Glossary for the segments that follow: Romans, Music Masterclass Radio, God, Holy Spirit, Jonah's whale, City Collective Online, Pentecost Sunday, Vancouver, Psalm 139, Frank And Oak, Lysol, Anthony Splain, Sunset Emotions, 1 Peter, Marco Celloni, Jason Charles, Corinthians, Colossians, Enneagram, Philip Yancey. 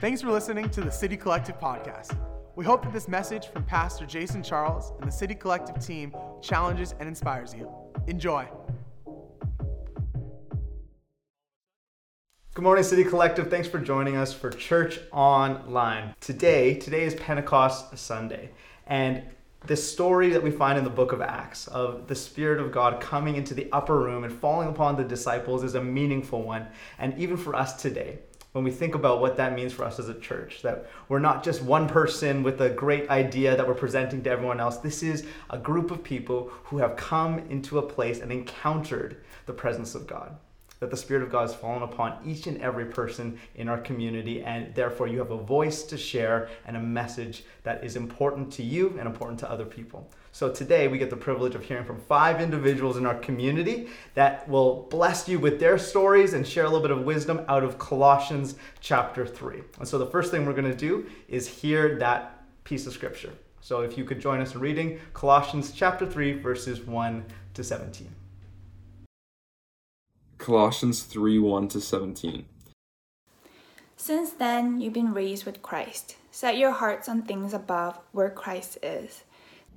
Thanks for listening to the City Collective Podcast. We hope that this message from Pastor Jason Charles and the City Collective team challenges and inspires you. Enjoy. Good morning, City Collective. Thanks for joining us for Church Online. Today is Pentecost Sunday, and this story that we find in the book of Acts of the Spirit of God coming into the upper room and falling upon the disciples is a meaningful one, and even for us today. When we think about what that means for us as a church, that we're not just one person with a great idea that we're presenting to everyone else. This is a group of people who have come into a place and encountered the presence of God, that the Spirit of God has fallen upon each and every person in our community, and therefore you have a voice to share and a message that is important to you and important to other people. So today we get the privilege of hearing from 5 individuals in our community that will bless you with their stories and share a little bit of wisdom out of Colossians chapter 3. And so the first thing we're going to do is hear that piece of scripture. So if you could join us in reading Colossians chapter 3, verses 1 to 17. Colossians 3, 1 to 17. Since then, you've been raised with Christ. Set your hearts on things above, where Christ is,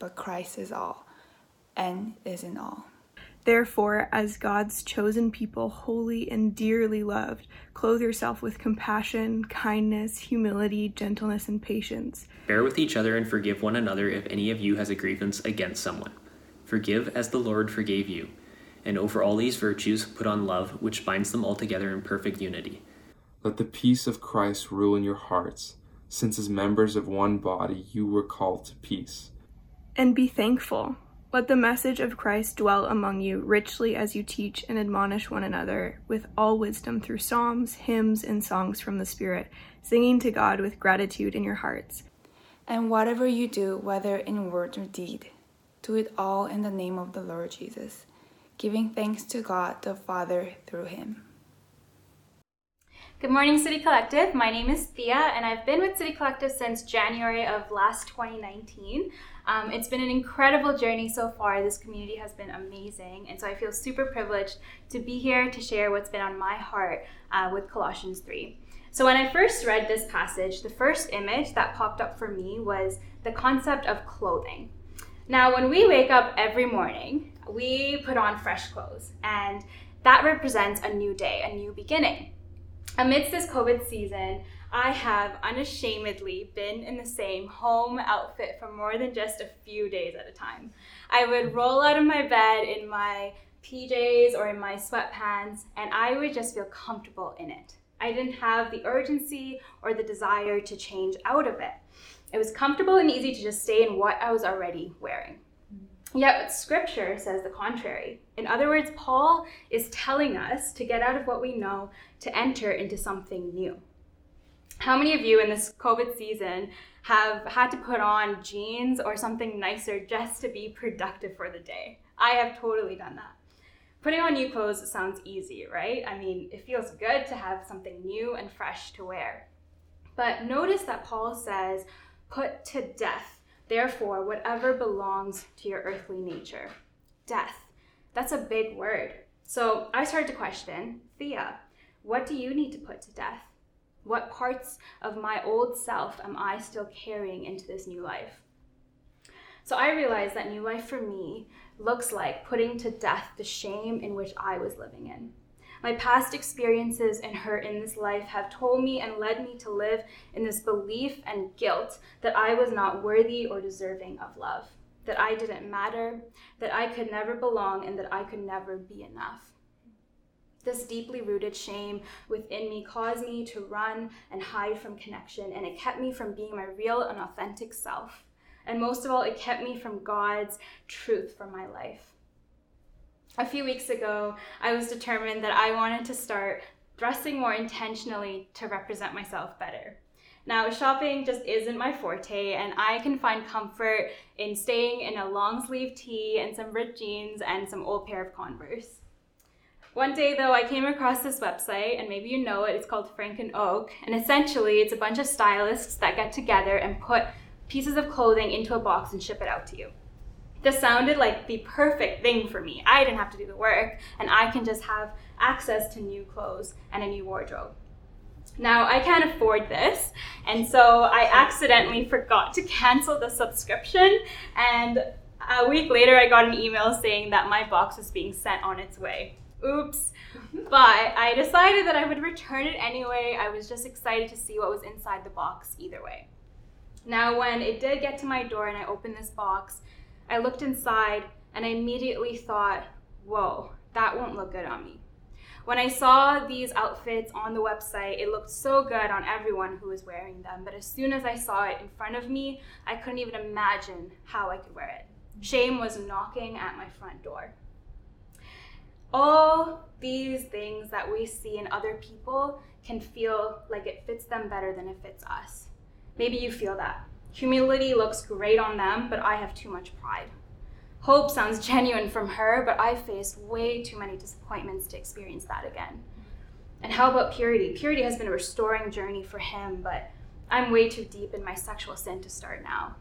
but Christ is all, and is in all. Therefore, as God's chosen people, holy and dearly loved, clothe yourself with compassion, kindness, humility, gentleness, and patience. Bear with each other and forgive one another if any of you has a grievance against someone. Forgive as the Lord forgave you. And over all these virtues, put on love, which binds them all together in perfect unity. Let the peace of Christ rule in your hearts, since as members of one body you were called to peace. And be thankful. Let the message of Christ dwell among you richly as you teach and admonish one another with all wisdom through psalms, hymns, and songs from the Spirit, singing to God with gratitude in your hearts. And whatever you do, whether in word or deed, do it all in the name of the Lord Jesus, giving thanks to God the Father through him. Good morning, City Collective. My name is Thea, and I've been with City Collective since January of last 2019. It's been an incredible journey so far. This community has been amazing, and so I feel super privileged to be here to share what's been on my heart with Colossians 3. So when I first read this passage, the first image that popped up for me was the concept of clothing. Now, when we wake up every morning, we put on fresh clothes, and that represents a new day, a new beginning. Amidst this COVID season, I have unashamedly been in the same home outfit for more than just a few days at a time. I would roll out of my bed in my PJs or in my sweatpants, and I would just feel comfortable in it. I didn't have the urgency or the desire to change out of it. It was comfortable and easy to just stay in what I was already wearing. Yet scripture says the contrary. In other words, Paul is telling us to get out of what we know to enter into something new. How many of you in this COVID season have had to put on jeans or something nicer just to be productive for the day? I have totally done that. Putting on new clothes sounds easy, right? I mean, it feels good to have something new and fresh to wear. But notice that Paul says, put to death, therefore, whatever belongs to your earthly nature. Death. That's a big word. So I started to question, Thea, what do you need to put to death? What parts of my old self am I still carrying into this new life? So I realized that new life for me looks like putting to death the shame in which I was living in. My past experiences and hurt in this life have told me and led me to live in this belief and guilt that I was not worthy or deserving of love, that I didn't matter, that I could never belong, and that I could never be enough. This deeply rooted shame within me caused me to run and hide from connection, and it kept me from being my real and authentic self. And most of all, it kept me from God's truth for my life. A few weeks ago, I was determined that I wanted to start dressing more intentionally to represent myself better. Now, shopping just isn't my forte, and I can find comfort in staying in a long sleeve tee and some ripped jeans and some old pair of Converse. One day, though, I came across this website, and maybe you know it, it's called Frank And Oak, and essentially it's a bunch of stylists that get together and put pieces of clothing into a box and ship it out to you. This sounded like the perfect thing for me. I didn't have to do the work, and I can just have access to new clothes and a new wardrobe. Now, I can't afford this, and so I accidentally forgot to cancel the subscription, and a week later I got an email saying that my box was being sent on its way. Oops. But I decided that I would return it anyway. I was just excited to see what was inside the box either way. Now, when it did get to my door and I opened this box, I looked inside and I immediately thought, whoa, that won't look good on me. When I saw these outfits on the website, it looked so good on everyone who was wearing them. But as soon as I saw it in front of me, I couldn't even imagine how I could wear it. Shame was knocking at my front door. All these things that we see in other people can feel like it fits them better than it fits us. Maybe you feel that. Humility looks great on them, but I have too much pride. Hope sounds genuine from her, but I faced way too many disappointments to experience that again. And how about purity? Purity has been a restoring journey for him, but I'm way too deep in my sexual sin to start now.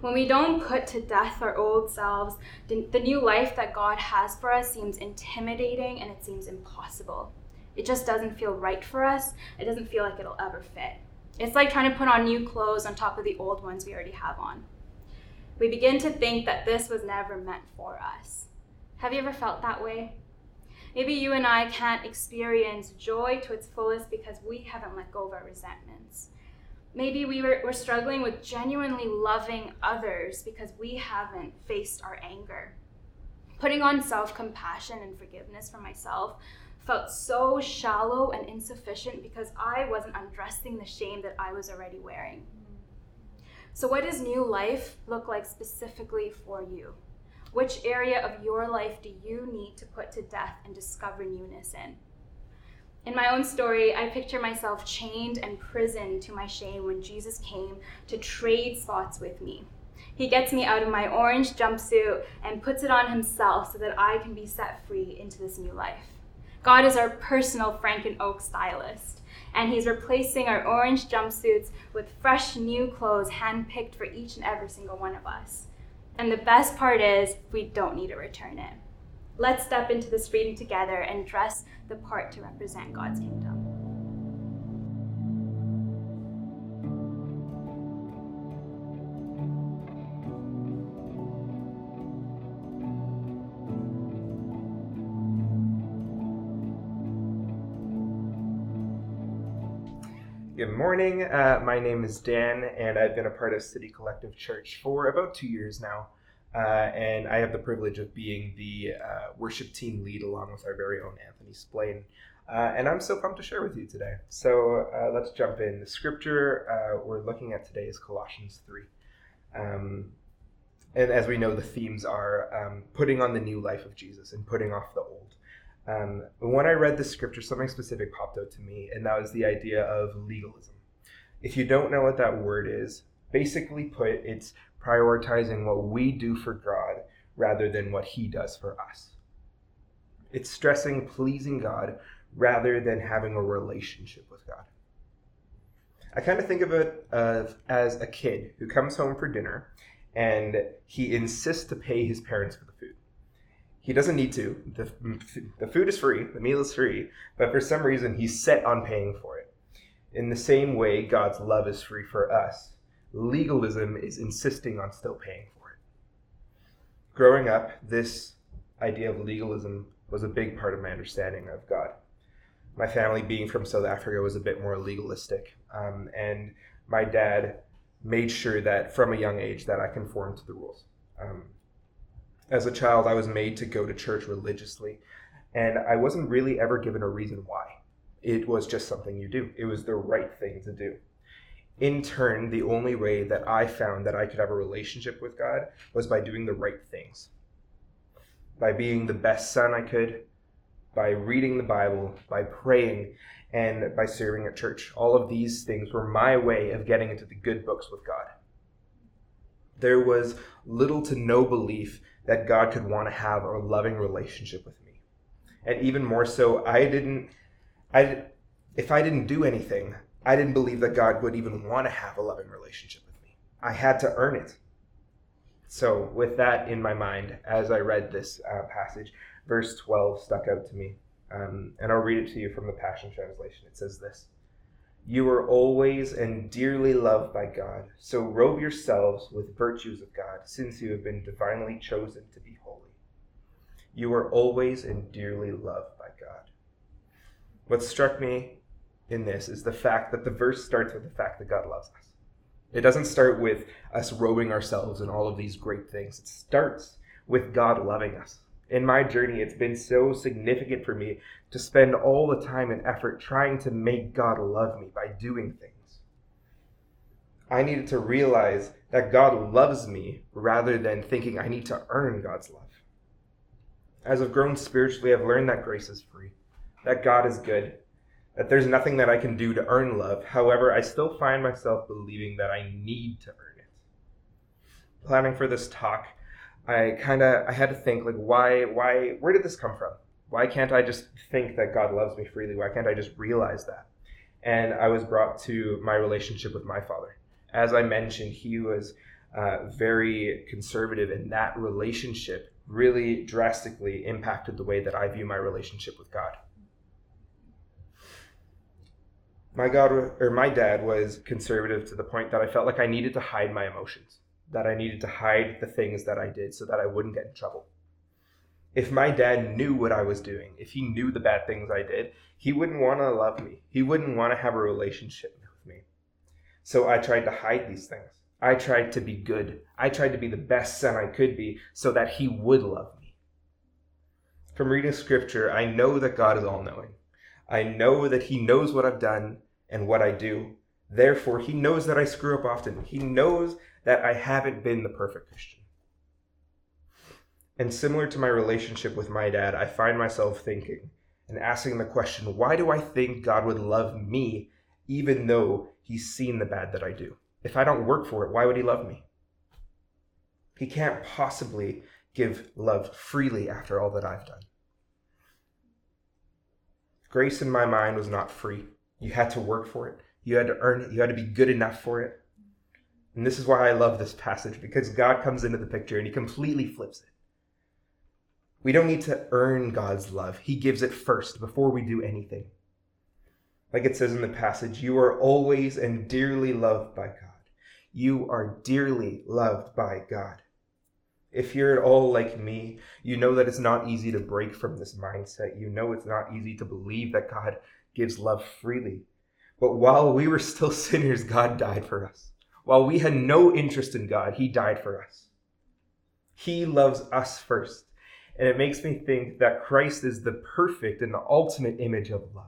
When we don't put to death our old selves, the new life that God has for us seems intimidating and it seems impossible. It just doesn't feel right for us. It doesn't feel like it'll ever fit. It's like trying to put on new clothes on top of the old ones we already have on. We begin to think that this was never meant for us. Have you ever felt that way? Maybe you and I can't experience joy to its fullest because we haven't let go of our resentments. Maybe we're struggling with genuinely loving others because we haven't faced our anger. Putting on self-compassion and forgiveness for myself felt so shallow and insufficient because I wasn't undressing the shame that I was already wearing. So what does new life look like specifically for you? Which area of your life do you need to put to death and discover newness in? In my own story, I picture myself chained and prisoned to my shame when Jesus came to trade spots with me. He gets me out of my orange jumpsuit and puts it on himself so that I can be set free into this new life. God is our personal Frank and Oak stylist, and he's replacing our orange jumpsuits with fresh new clothes handpicked for each and every single one of us. And the best part is we don't need to return it. Let's step into this freedom together and dress the part to represent God's kingdom. Good morning. My name is Dan, and I've been a part of City Collective Church for about 2 years now. And I have the privilege of being the worship team lead along with our very own Anthony Splain. And I'm so pumped to share with you today. So let's jump in. The scripture we're looking at today is Colossians 3. And as we know, the themes are putting on the new life of Jesus and putting off the old. When I read the scripture, something specific popped out to me, and that was the idea of legalism. If you don't know what that word is, basically put, it's prioritizing what we do for God rather than what he does for us. It's stressing pleasing God rather than having a relationship with God. I kind of think of it as a kid who comes home for dinner and he insists to pay his parents for the food. He doesn't need to. The food is free, the meal is free, but for some reason he's set on paying for it. In the same way, God's love is free for us. Legalism is insisting on still paying for it. Growing up, this idea of legalism was a big part of my understanding of God. My family being from South Africa was a bit more legalistic. And my dad made sure that from a young age that I conformed to the rules. As a child, I was made to go to church religiously, and I wasn't really ever given a reason why. It was just something you do. It was the right thing to do. In turn, the only way that I found that I could have a relationship with God was by doing the right things. By being the best son I could, by reading the Bible, by praying, and by serving at church. All of these things were my way of getting into the good books with God. There was little to no belief that God could want to have a loving relationship with me. And even more so, if I didn't do anything, I didn't believe that God would even want to have a loving relationship with me. I had to earn it. So with that in my mind, as I read this passage, verse 12 stuck out to me. And I'll read it to you from the Passion Translation. It says this: "You are always and dearly loved by God, so robe yourselves with virtues of God, since you have been divinely chosen to be holy." You are always and dearly loved by God. What struck me in this is the fact that the verse starts with the fact that God loves us. It doesn't start with us robing ourselves in all of these great things. It starts with God loving us. In my journey, it's been so significant for me to spend all the time and effort trying to make God love me by doing things. I needed to realize that God loves me rather than thinking I need to earn God's love. As I've grown spiritually, I've learned that grace is free, that God is good, that there's nothing that I can do to earn love. However, I still find myself believing that I need to earn it. Planning for this talk, I had to think, like, why, where did this come from? Why can't I just think that God loves me freely? Why can't I just realize that? And I was brought to my relationship with my father. As I mentioned, he was very conservative, and that relationship really drastically impacted the way that I view my relationship with God. My dad was conservative to the point that I felt like I needed to hide my emotions, that I needed to hide the things that I did so that I wouldn't get in trouble. If my dad knew what I was doing, if he knew the bad things I did, he wouldn't want to love me. He wouldn't want to have a relationship with me. So I tried to hide these things. I tried to be good. I tried to be the best son I could be so that he would love me. From reading scripture, I know that God is all-knowing. I know that he knows what I've done and what I do. Therefore, he knows that I screw up often. He knows that I haven't been the perfect Christian. And similar to my relationship with my dad, I find myself thinking and asking the question, why do I think God would love me even though he's seen the bad that I do? If I don't work for it, why would he love me? He can't possibly give love freely after all that I've done. Grace in my mind was not free. You had to work for it. You had to earn it. You had to be good enough for it. And this is why I love this passage, because God comes into the picture and he completely flips it. We don't need to earn God's love. He gives it first before we do anything. Like it says in the passage, you are always and dearly loved by God. You are dearly loved by God. If you're at all like me, you know that it's not easy to break from this mindset. You know it's not easy to believe that God gives love freely. But while we were still sinners, God died for us. While we had no interest in God, he died for us. He loves us first. And it makes me think that Christ is the perfect and the ultimate image of love.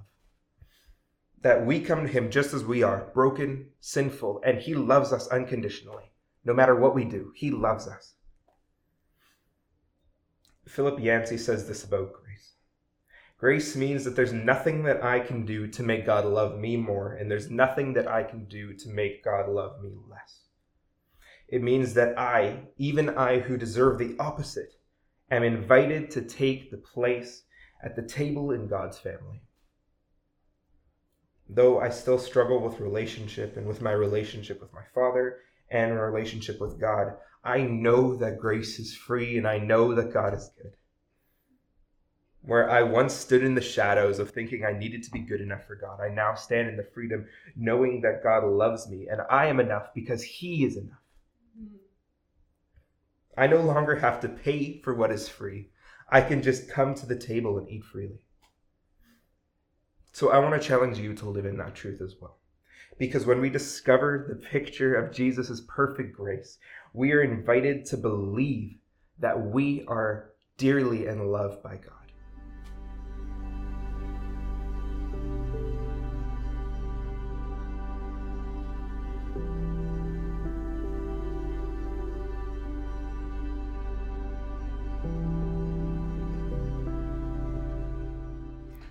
That we come to him just as we are, broken, sinful, and he loves us unconditionally. No matter what we do, he loves us. Philip Yancey says this about grace. Grace means that there's nothing that I can do to make God love me more, and there's nothing that I can do to make God love me less. It means that I, even I who deserve the opposite, am invited to take the place at the table in God's family. Though I still struggle with relationship and with my relationship with my Father and my relationship with God, I know that grace is free and I know that God is good. Where I once stood in the shadows of thinking I needed to be good enough for God, I now stand in the freedom knowing that God loves me and I am enough because he is enough. I no longer have to pay for what is free. I can just come to the table and eat freely. So I want to challenge you to live in that truth as well. Because when we discover the picture of Jesus' perfect grace, we are invited to believe that we are dearly and loved by God.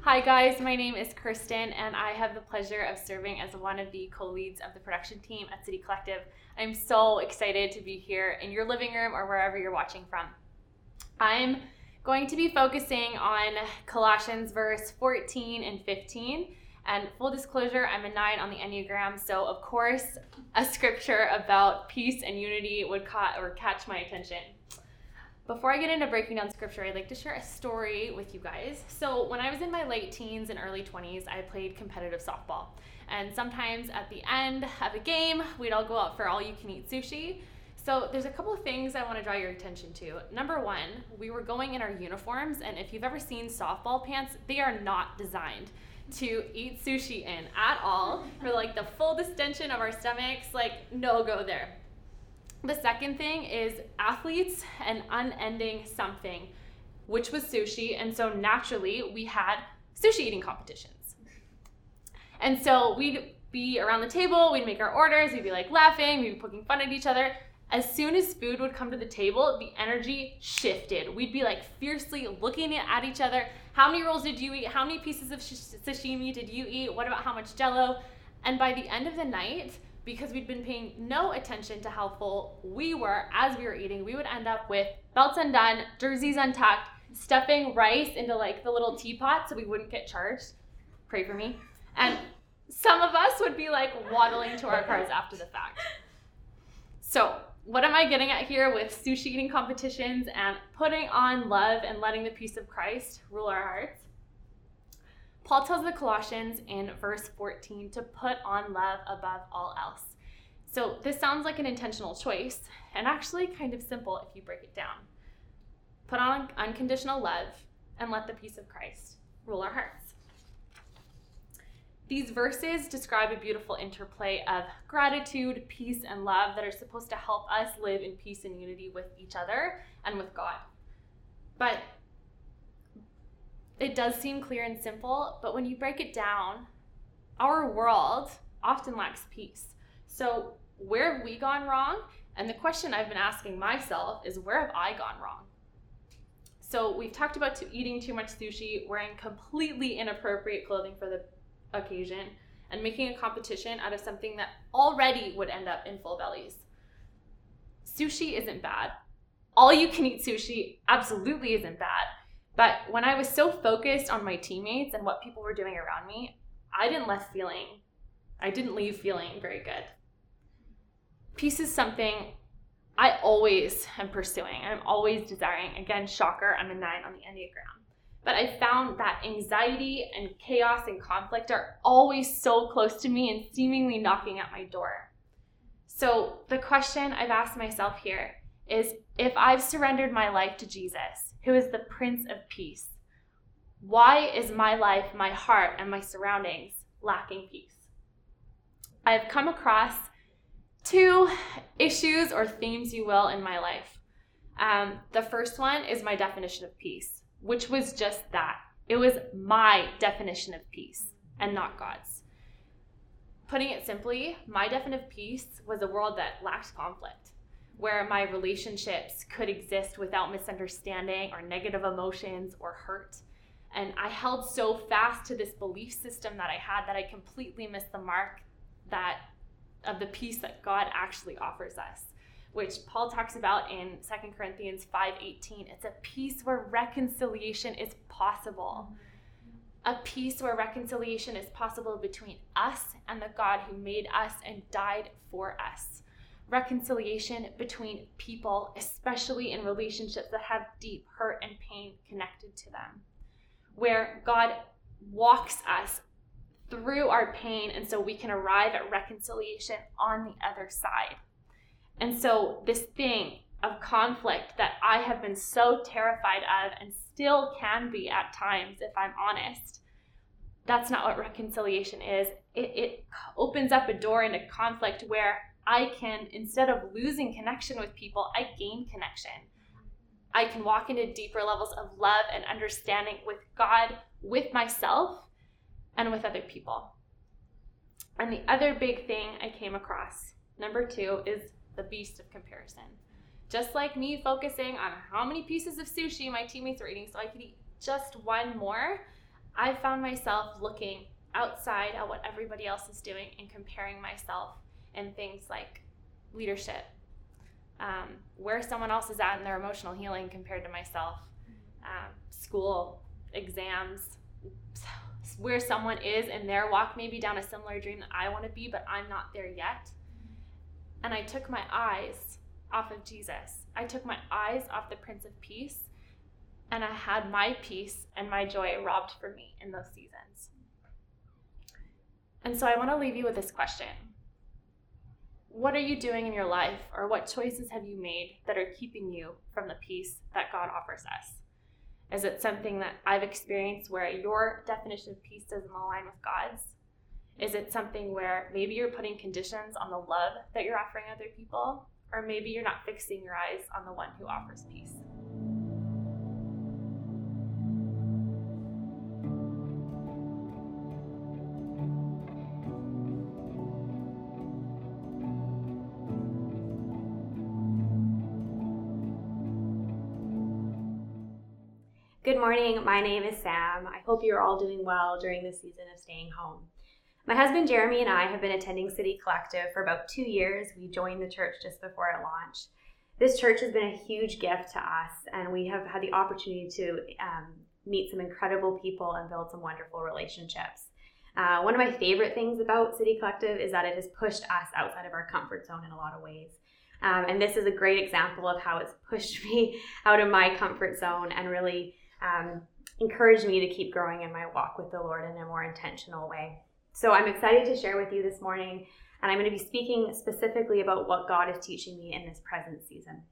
Hi guys, my name is Kirsten and I have the pleasure of serving as one of the co-leads of the production team at City Collective. I'm so excited to be here in your living room or wherever you're watching from. I'm going to be focusing on Colossians verse 14 and 15. And full disclosure, I'm a 9 on the Enneagram, so of course a scripture about peace and unity would catch my attention. Before I get into breaking down scripture, I'd like to share a story with you guys. So when I was in my late teens and early 20s, I played competitive softball. And sometimes at the end of a game, we'd all go out for all-you-can-eat sushi. So there's a couple of things I want to draw your attention to. Number one, we were going in our uniforms, and if you've ever seen softball pants, they are not designed to eat sushi in at all. For like the full distension of our stomachs, like no go there. The second thing is athletes and unending something, which was sushi. And so naturally we had sushi eating competitions. And so we'd be around the table, we'd make our orders, we'd be like laughing, we'd be poking fun at each other. As soon as food would come to the table, the energy shifted. We'd be like fiercely looking at each other. How many rolls did you eat? How many pieces of sashimi did you eat? What about how much Jell-O? And by the end of the night, because we'd been paying no attention to how full we were as we were eating, we would end up with belts undone, jerseys untucked, stuffing rice into like the little teapot so we wouldn't get charged. Pray for me. And some of us would be like waddling to our cars after the fact. So what am I getting at here with sushi eating competitions and putting on love and letting the peace of Christ rule our hearts? Paul tells the Colossians in verse 14 to put on love above all else. So this sounds like an intentional choice and actually kind of simple if you break it down. Put on unconditional love and let the peace of Christ rule our hearts. These verses describe a beautiful interplay of gratitude, peace, and love that are supposed to help us live in peace and unity with each other and with God. But it does seem clear and simple, but when you break it down, our world often lacks peace. So where have we gone wrong? And the question I've been asking myself is, where have I gone wrong? So we've talked about eating too much sushi, wearing completely inappropriate clothing for the occasion, and making a competition out of something that already would end up in full bellies. Sushi isn't bad. All-you-can-eat sushi absolutely isn't bad. But when I was so focused on my teammates and what people were doing around me, I didn't leave feeling very good. Peace is something I always am pursuing. I'm always desiring. Again, shocker, I'm a 9 on the Enneagram. But I found that anxiety and chaos and conflict are always so close to me and seemingly knocking at my door. So the question I've asked myself here is, if I've surrendered my life to Jesus, who is the Prince of Peace, why is my life, my heart, and my surroundings lacking peace? I've come across two issues or themes, you will, in my life. The first one is my definition of peace, which was just that. It was my definition of peace and not God's. Putting it simply, my definition of peace was a world that lacked conflict, where my relationships could exist without misunderstanding or negative emotions or hurt. And I held so fast to this belief system that I had that I completely missed the mark of the peace that God actually offers us, which Paul talks about in 2 Corinthians 5:18. It's a peace where reconciliation is possible. A peace where reconciliation is possible between us and the God who made us and died for us. Reconciliation between people, especially in relationships that have deep hurt and pain connected to them, where God walks us through our pain, and so we can arrive at reconciliation on the other side. And so this thing of conflict that I have been so terrified of and still can be at times, if I'm honest. That's not what reconciliation is. It opens up a door into conflict where I can, instead of losing connection with people, I gain connection. I can walk into deeper levels of love and understanding with God, with myself, and with other people. And the other big thing I came across, number 2, is the beast of comparison. Just like me focusing on how many pieces of sushi my teammates are eating so I could eat just one more, I found myself looking outside at what everybody else is doing and comparing myself in things like leadership, where someone else is at in their emotional healing compared to myself, school, exams, where someone is in their walk, maybe down a similar dream that I want to be, but I'm not there yet. And I took my eyes off of Jesus. I took my eyes off the Prince of Peace, and I had my peace and my joy robbed from me in those seasons. And so I want to leave you with this question. What are you doing in your life, or what choices have you made that are keeping you from the peace that God offers us? Is it something that I've experienced where your definition of peace doesn't align with God's? Is it something where maybe you're putting conditions on the love that you're offering other people? Or maybe you're not fixing your eyes on the one who offers peace. Good morning, my name is Sam. I hope you're all doing well during this season of staying home. My husband Jeremy and I have been attending City Collective for about 2 years. We joined the church just before it launched. This church has been a huge gift to us, and we have had the opportunity to meet some incredible people and build some wonderful relationships. One of my favorite things about City Collective is that it has pushed us outside of our comfort zone in a lot of ways. And this is a great example of how it's pushed me out of my comfort zone and really encouraged me to keep growing in my walk with the Lord in a more intentional way. So I'm excited to share with you this morning, and I'm going to be speaking specifically about what God is teaching me in this present season.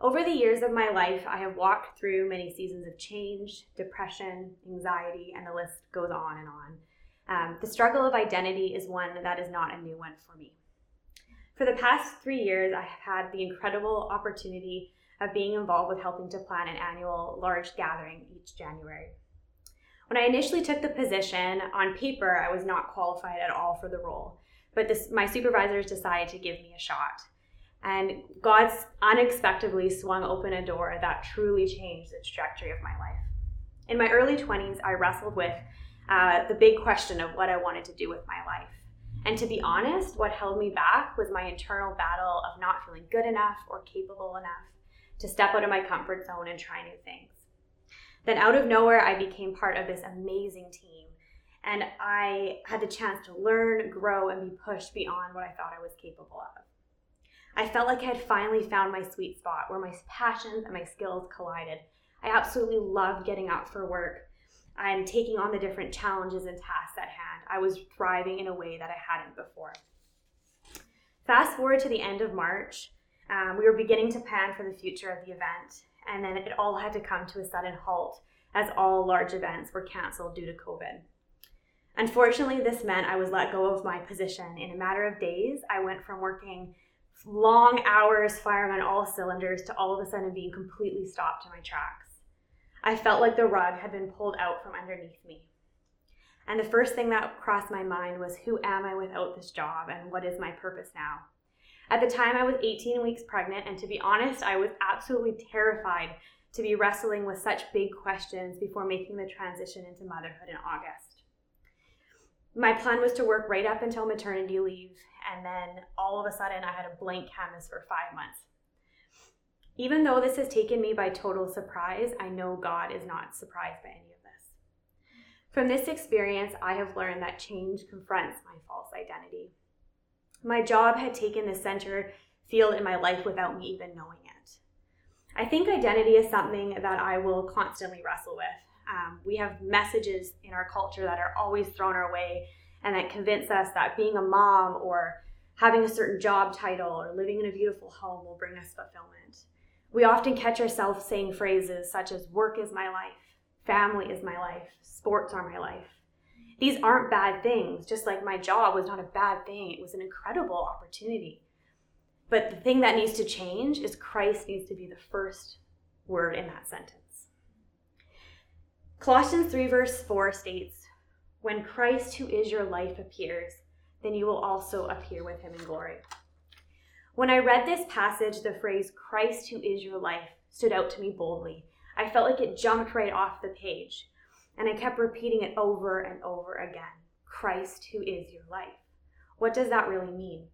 Over the years of my life, I have walked through many seasons of change, depression, anxiety, and the list goes on and on. The struggle of identity is one that is not a new one for me. For the past 3 years, I have had the incredible opportunity of being involved with helping to plan an annual large gathering each January. When I initially took the position, on paper, I was not qualified at all for the role, but my supervisors decided to give me a shot. And God unexpectedly swung open a door that truly changed the trajectory of my life. In my early 20s, I wrestled with the big question of what I wanted to do with my life. And to be honest, what held me back was my internal battle of not feeling good enough or capable enough to step out of my comfort zone and try new things. Then out of nowhere, I became part of this amazing team, and I had the chance to learn, grow, and be pushed beyond what I thought I was capable of. I felt like I had finally found my sweet spot where my passions and my skills collided. I absolutely loved getting up for work and taking on the different challenges and tasks at hand. I was thriving in a way that I hadn't before. Fast forward to the end of March, we were beginning to plan for the future of the event. And then it all had to come to a sudden halt as all large events were canceled due to COVID. Unfortunately, this meant I was let go of my position. In a matter of days, I went from working long hours, firemen all cylinders, to all of a sudden being completely stopped in my tracks. I felt like the rug had been pulled out from underneath me. And the first thing that crossed my mind was, who am I without this job, and what is my purpose now? At the time, I was 18 weeks pregnant, and to be honest, I was absolutely terrified to be wrestling with such big questions before making the transition into motherhood in August. My plan was to work right up until maternity leave, and then all of a sudden, I had a blank canvas for 5 months. Even though this has taken me by total surprise, I know God is not surprised by any of this. From this experience, I have learned that change confronts my false identity. My job had taken the center field in my life without me even knowing it. I think identity is something that I will constantly wrestle with. We have messages in our culture that are always thrown our way and that convince us that being a mom or having a certain job title or living in a beautiful home will bring us fulfillment. We often catch ourselves saying phrases such as work is my life, family is my life, sports are my life. These aren't bad things, just like my job was not a bad thing. It was an incredible opportunity. But the thing that needs to change is Christ needs to be the first word in that sentence. Colossians 3 verse 4 states, "When Christ, who is your life, appears, then you will also appear with him in glory." When I read this passage, the phrase Christ, who is your life, stood out to me boldly. I felt like it jumped right off the page. And I kept repeating it over and over again. Christ, who is your life. What does that really mean?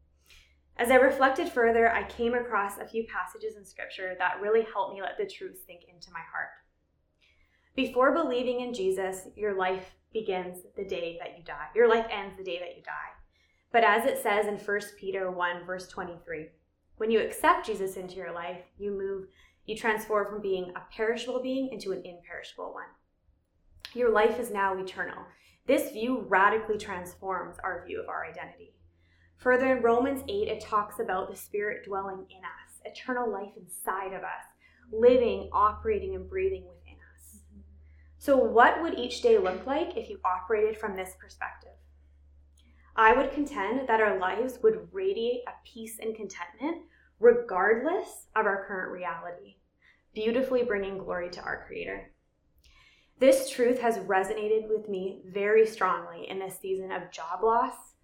As I reflected further, I came across a few passages in Scripture that really helped me let the truth sink into my heart. Before believing in Jesus, your life begins the day that you die. Your life ends the day that you die. But as it says in 1 Peter 1, verse 23, when you accept Jesus into your life, you transform from being a perishable being into an imperishable one. Your life is now eternal. This view radically transforms our view of our identity. Further, in Romans 8, it talks about the Spirit dwelling in us, eternal life inside of us, living, operating, and breathing within us. So what would each day look like if you operated from this perspective? I would contend that our lives would radiate a peace and contentment regardless of our current reality, beautifully bringing glory to our Creator. This truth has resonated with me very strongly in this season of job loss,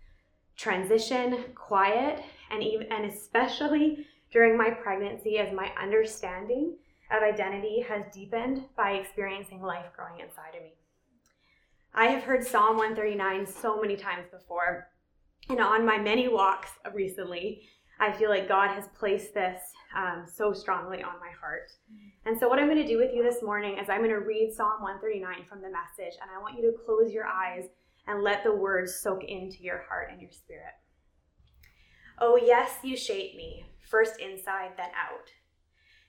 transition, quiet, and especially during my pregnancy, as my understanding of identity has deepened by experiencing life growing inside of me. I have heard Psalm 139 so many times before, and on my many walks recently, I feel like God has placed this so strongly on my heart. And so what I'm going to do with you this morning is I'm going to read Psalm 139 from the Message, and I want you to close your eyes and let the words soak into your heart and your spirit. Oh yes, you shape me, first inside, then out.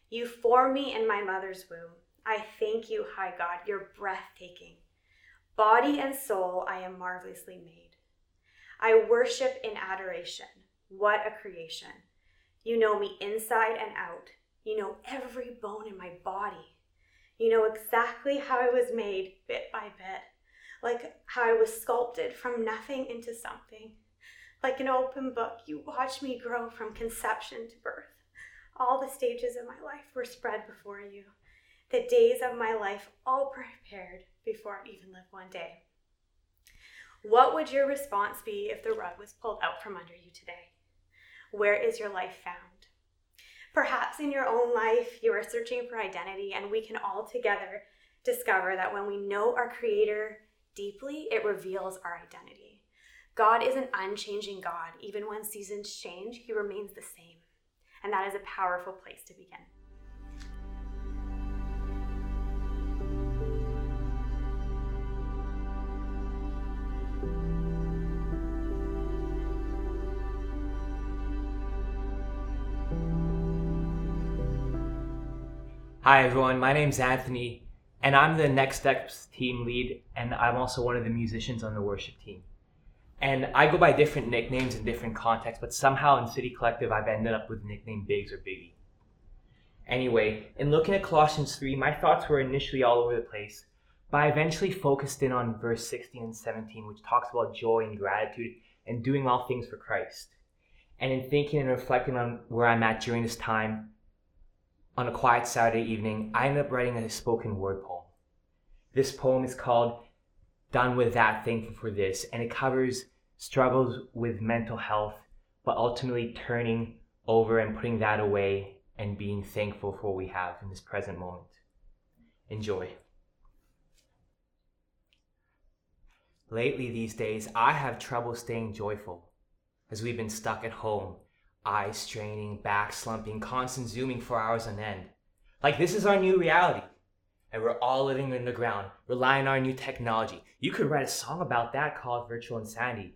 You form me in my mother's womb. I thank you, high God, you're breathtaking. Body and soul, I am marvelously made. I worship in adoration. What a creation. You know me inside and out. You know every bone in my body. You know exactly how I was made, bit by bit, like how I was sculpted from nothing into something. Like an open book, you watched me grow from conception to birth. All the stages of my life were spread before you. The days of my life all prepared before I even lived one day. What would your response be if the rug was pulled out from under you today? Where is your life found? Perhaps in your own life, you are searching for identity, and we can all together discover that when we know our Creator deeply, it reveals our identity. God is an unchanging God. Even when seasons change, He remains the same. And that is a powerful place to begin. Hi everyone, my name's Anthony, and I'm the Next Steps team lead, and I'm also one of the musicians on the worship team. And I go by different nicknames in different contexts, but somehow in City Collective I've ended up with the nickname Biggs or Biggie. Anyway, in looking at Colossians 3, my thoughts were initially all over the place, but I eventually focused in on verse 16 and 17, which talks about joy and gratitude and doing all things for Christ. And in thinking and reflecting on where I'm at during this time, on a quiet Saturday evening, I ended up writing a spoken word poem. This poem is called Done With That, Thankful For This, and it covers struggles with mental health, but ultimately turning over and putting that away and being thankful for what we have in this present moment. Enjoy. Lately these days, I have trouble staying joyful, as we've been stuck at home. Eyes straining, back slumping, constant zooming for hours on end. Like this is our new reality. And we're all living underground, relying on our new technology. You could write a song about that called Virtual Insanity.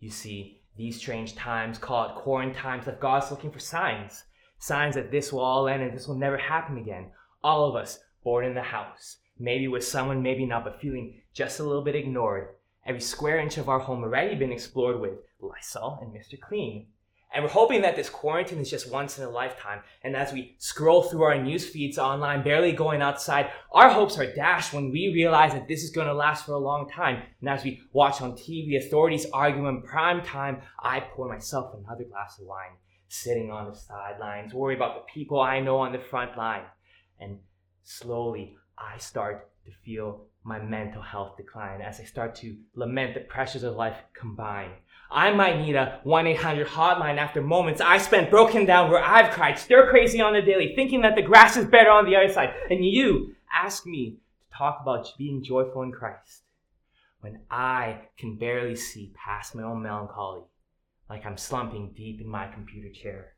You see, these strange times called quarantine times that God's looking for signs. Signs that this will all end and this will never happen again. All of us born in the house. Maybe with someone, maybe not, but feeling just a little bit ignored. Every square inch of our home already been explored with Lysol and Mr. Clean. And we're hoping that this quarantine is just once in a lifetime. And as we scroll through our news feeds online, barely going outside, our hopes are dashed when we realize that this is going to last for a long time. And as we watch on TV, authorities argue in prime time, I pour myself another glass of wine, sitting on the sidelines, worry about the people I know on the front line. And slowly, I start to feel my mental health decline as I start to lament the pressures of life combined. I might need a 1-800 hotline after moments I spent broken down where I've cried, stir crazy on the daily, thinking that the grass is better on the other side. And you ask me to talk about being joyful in Christ when I can barely see past my own melancholy, like I'm slumping deep in my computer chair,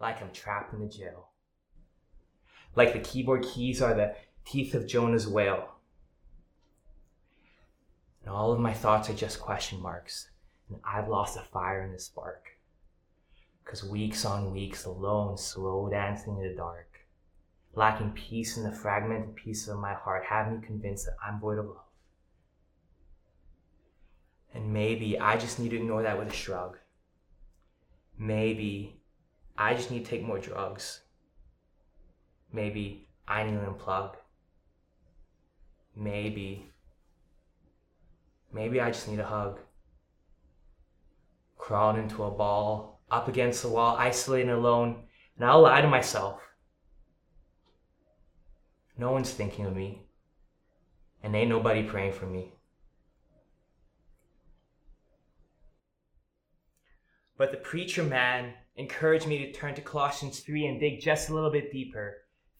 like I'm trapped in a jail, like the keyboard keys are the teeth of Jonah's whale. And all of my thoughts are just question marks. And I've lost a fire and a spark. Because weeks on weeks alone, slow dancing in the dark, lacking peace in the fragmented pieces of my heart, have me convinced that I'm void of love. And maybe I just need to ignore that with a shrug. Maybe I just need to take more drugs. Maybe I need to unplug. Maybe I just need a hug. Crawled into a ball, up against the wall, isolated and alone, and I'll lie to myself. No one's thinking of me, and ain't nobody praying for me. But the preacher man encouraged me to turn to Colossians 3 and dig just a little bit deeper.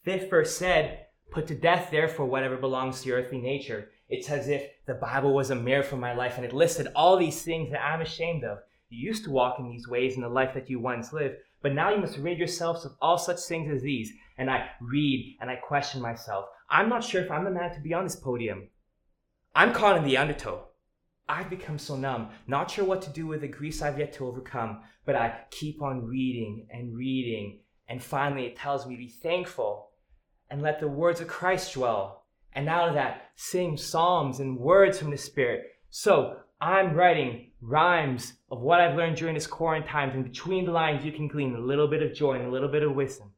Fifth verse said, put to death therefore whatever belongs to your earthly nature. It's as if the Bible was a mirror for my life and it listed all these things that I'm ashamed of. You used to walk in these ways in the life that you once lived, but now you must rid yourselves of all such things as these. And I read and I question myself. I'm not sure if I'm the man to be on this podium. I'm caught in the undertow. I've become so numb, not sure what to do with the griefs I've yet to overcome, but I keep on reading and reading. And finally it tells me to be thankful and let the words of Christ dwell. And out of that, sing psalms and words from the Spirit. So I'm writing rhymes of what I've learned during this quarantine. And between the lines, you can glean a little bit of joy and a little bit of wisdom,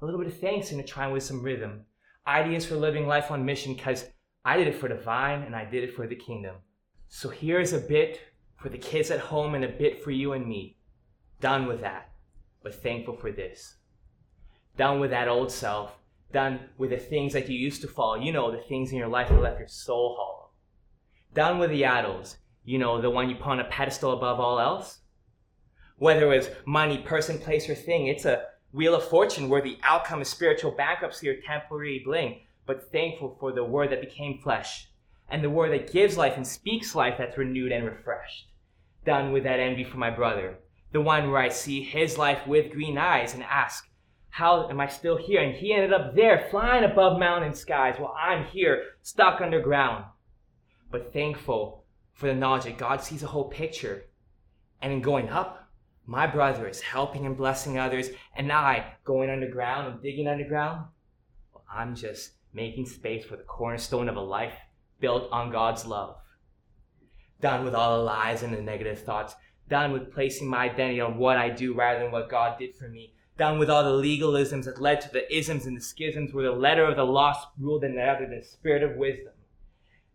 a little bit of thanks, and trying with some rhythm. Ideas for living life on mission, because I did it for the vine and I did it for the kingdom. So here's a bit for the kids at home and a bit for you and me. Done with that, but thankful for this. Done with that old self. Done with the things that you used to follow. You know, the things in your life that left your soul hollow. Done with the idols. You know, the one you put on a pedestal above all else. Whether it was money, person, place, or thing, it's a wheel of fortune where the outcome is spiritual bankruptcy or temporary bling. But thankful for the word that became flesh. And the word that gives life and speaks life that's renewed and refreshed. Done with that envy for my brother. The one where I see his life with green eyes and ask, how am I still here? And he ended up there, flying above mountain skies, while I'm here, stuck underground. But thankful for the knowledge that God sees the whole picture. And in going up, my brother is helping and blessing others, and I, going underground and digging underground, well, I'm just making space for the cornerstone of a life built on God's love. Done with all the lies and the negative thoughts. Done with placing my identity on what I do rather than what God did for me. Done with all the legalisms that led to the isms and the schisms where the letter of the law ruled and rather the spirit of wisdom.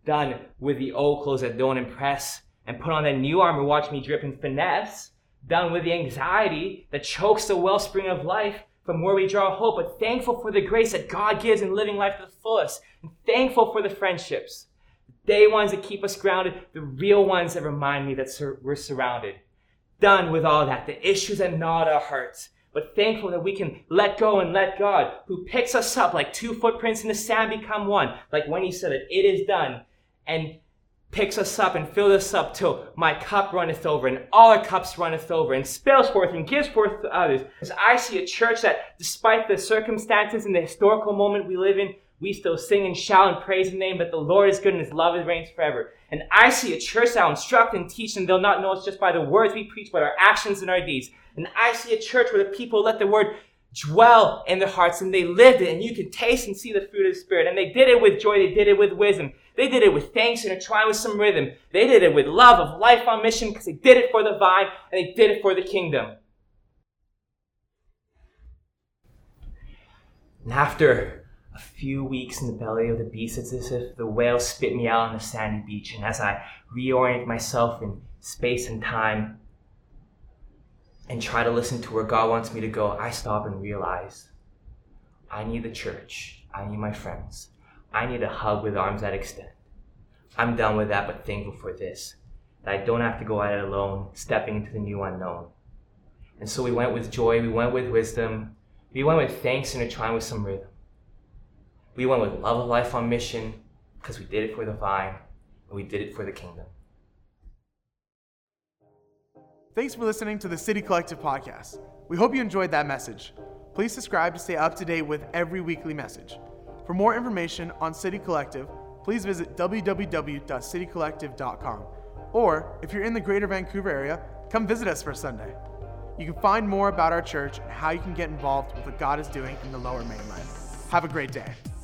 Done with the old clothes that don't impress and put on that new armor, watch me drip in finesse. Done with the anxiety that chokes the wellspring of life from where we draw hope, but thankful for the grace that God gives in living life to the fullest, and thankful for the friendships, the day ones that keep us grounded, the real ones that remind me that we're surrounded. Done with all that, the issues that gnaw at our hearts, but thankful that we can let go and let God, who picks us up like two footprints in the sand become one, like when he said it is done, and picks us up and fills us up till my cup runneth over, and all our cups runneth over, and spills forth and gives forth to others. As I see a church that, despite the circumstances and the historical moment we live in, we still sing and shout and praise the name, but the Lord is good and his love reigns forever. And I see a church that will instruct and teach, and they'll not know us just by the words we preach, but our actions and our deeds. And I see a church where the people let the word dwell in their hearts, and they lived it, and you can taste and see the fruit of the Spirit. And they did it with joy, they did it with wisdom. They did it with thanks and a try with some rhythm. They did it with love of life on mission because they did it for the vine and they did it for the kingdom. And after a few weeks in the belly of the beast, it's as if the whale spit me out on the sandy beach. And as I reorient myself in space and time and try to listen to where God wants me to go, I stop and realize I need the church. I need my friends. I need a hug with arms that extend. I'm done with that, but thankful for this, that I don't have to go at it alone, stepping into the new unknown. And so we went with joy. We went with wisdom. We went with thanks and a trying with some rhythm. We went with love of life on mission because we did it for the vine and we did it for the kingdom. Thanks for listening to the City Collective Podcast. We hope you enjoyed that message. Please subscribe to stay up to date with every weekly message. For more information on City Collective, please visit www.citycollective.com. Or if you're in the greater Vancouver area, come visit us for Sunday. You can find more about our church and how you can get involved with what God is doing in the Lower Mainland. Have a great day.